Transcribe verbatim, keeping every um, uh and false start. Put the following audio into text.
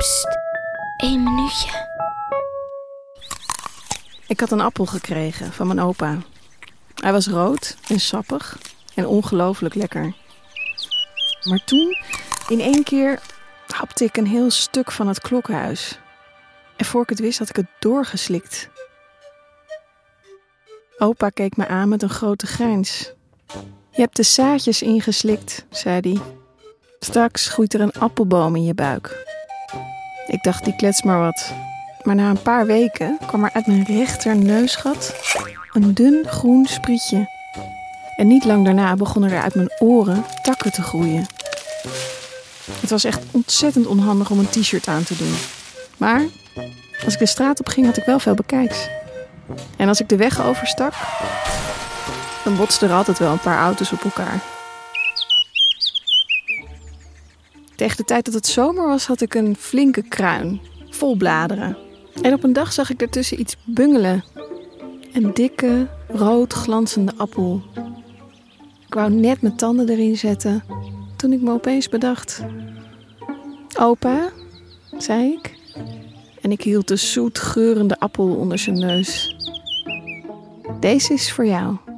Pst, één minuutje. Ik had een appel gekregen van mijn opa. Hij was rood en sappig en ongelooflijk lekker. Maar toen, in één keer, hapte ik een heel stuk van het klokhuis. En voor ik het wist had ik het doorgeslikt. Opa keek me aan met een grote grijns. Je hebt de zaadjes ingeslikt, zei hij. Straks groeit er een appelboom in je buik. Ik dacht, die klets maar wat. Maar na een paar weken kwam er uit mijn rechterneusgat een dun groen sprietje. En niet lang daarna begonnen er uit mijn oren takken te groeien. Het was echt ontzettend onhandig om een t-shirt aan te doen. Maar als ik de straat op ging, had ik wel veel bekijks. En als ik de weg overstak, dan botsten er altijd wel een paar auto's op elkaar. Tegen de tijd dat het zomer was, had ik een flinke kruin, vol bladeren. En op een dag zag ik daartussen iets bungelen. Een dikke, rood glanzende appel. Ik wou net mijn tanden erin zetten, toen ik me opeens bedacht. Opa, zei ik. En ik hield de zoet geurende appel onder zijn neus. Deze is voor jou.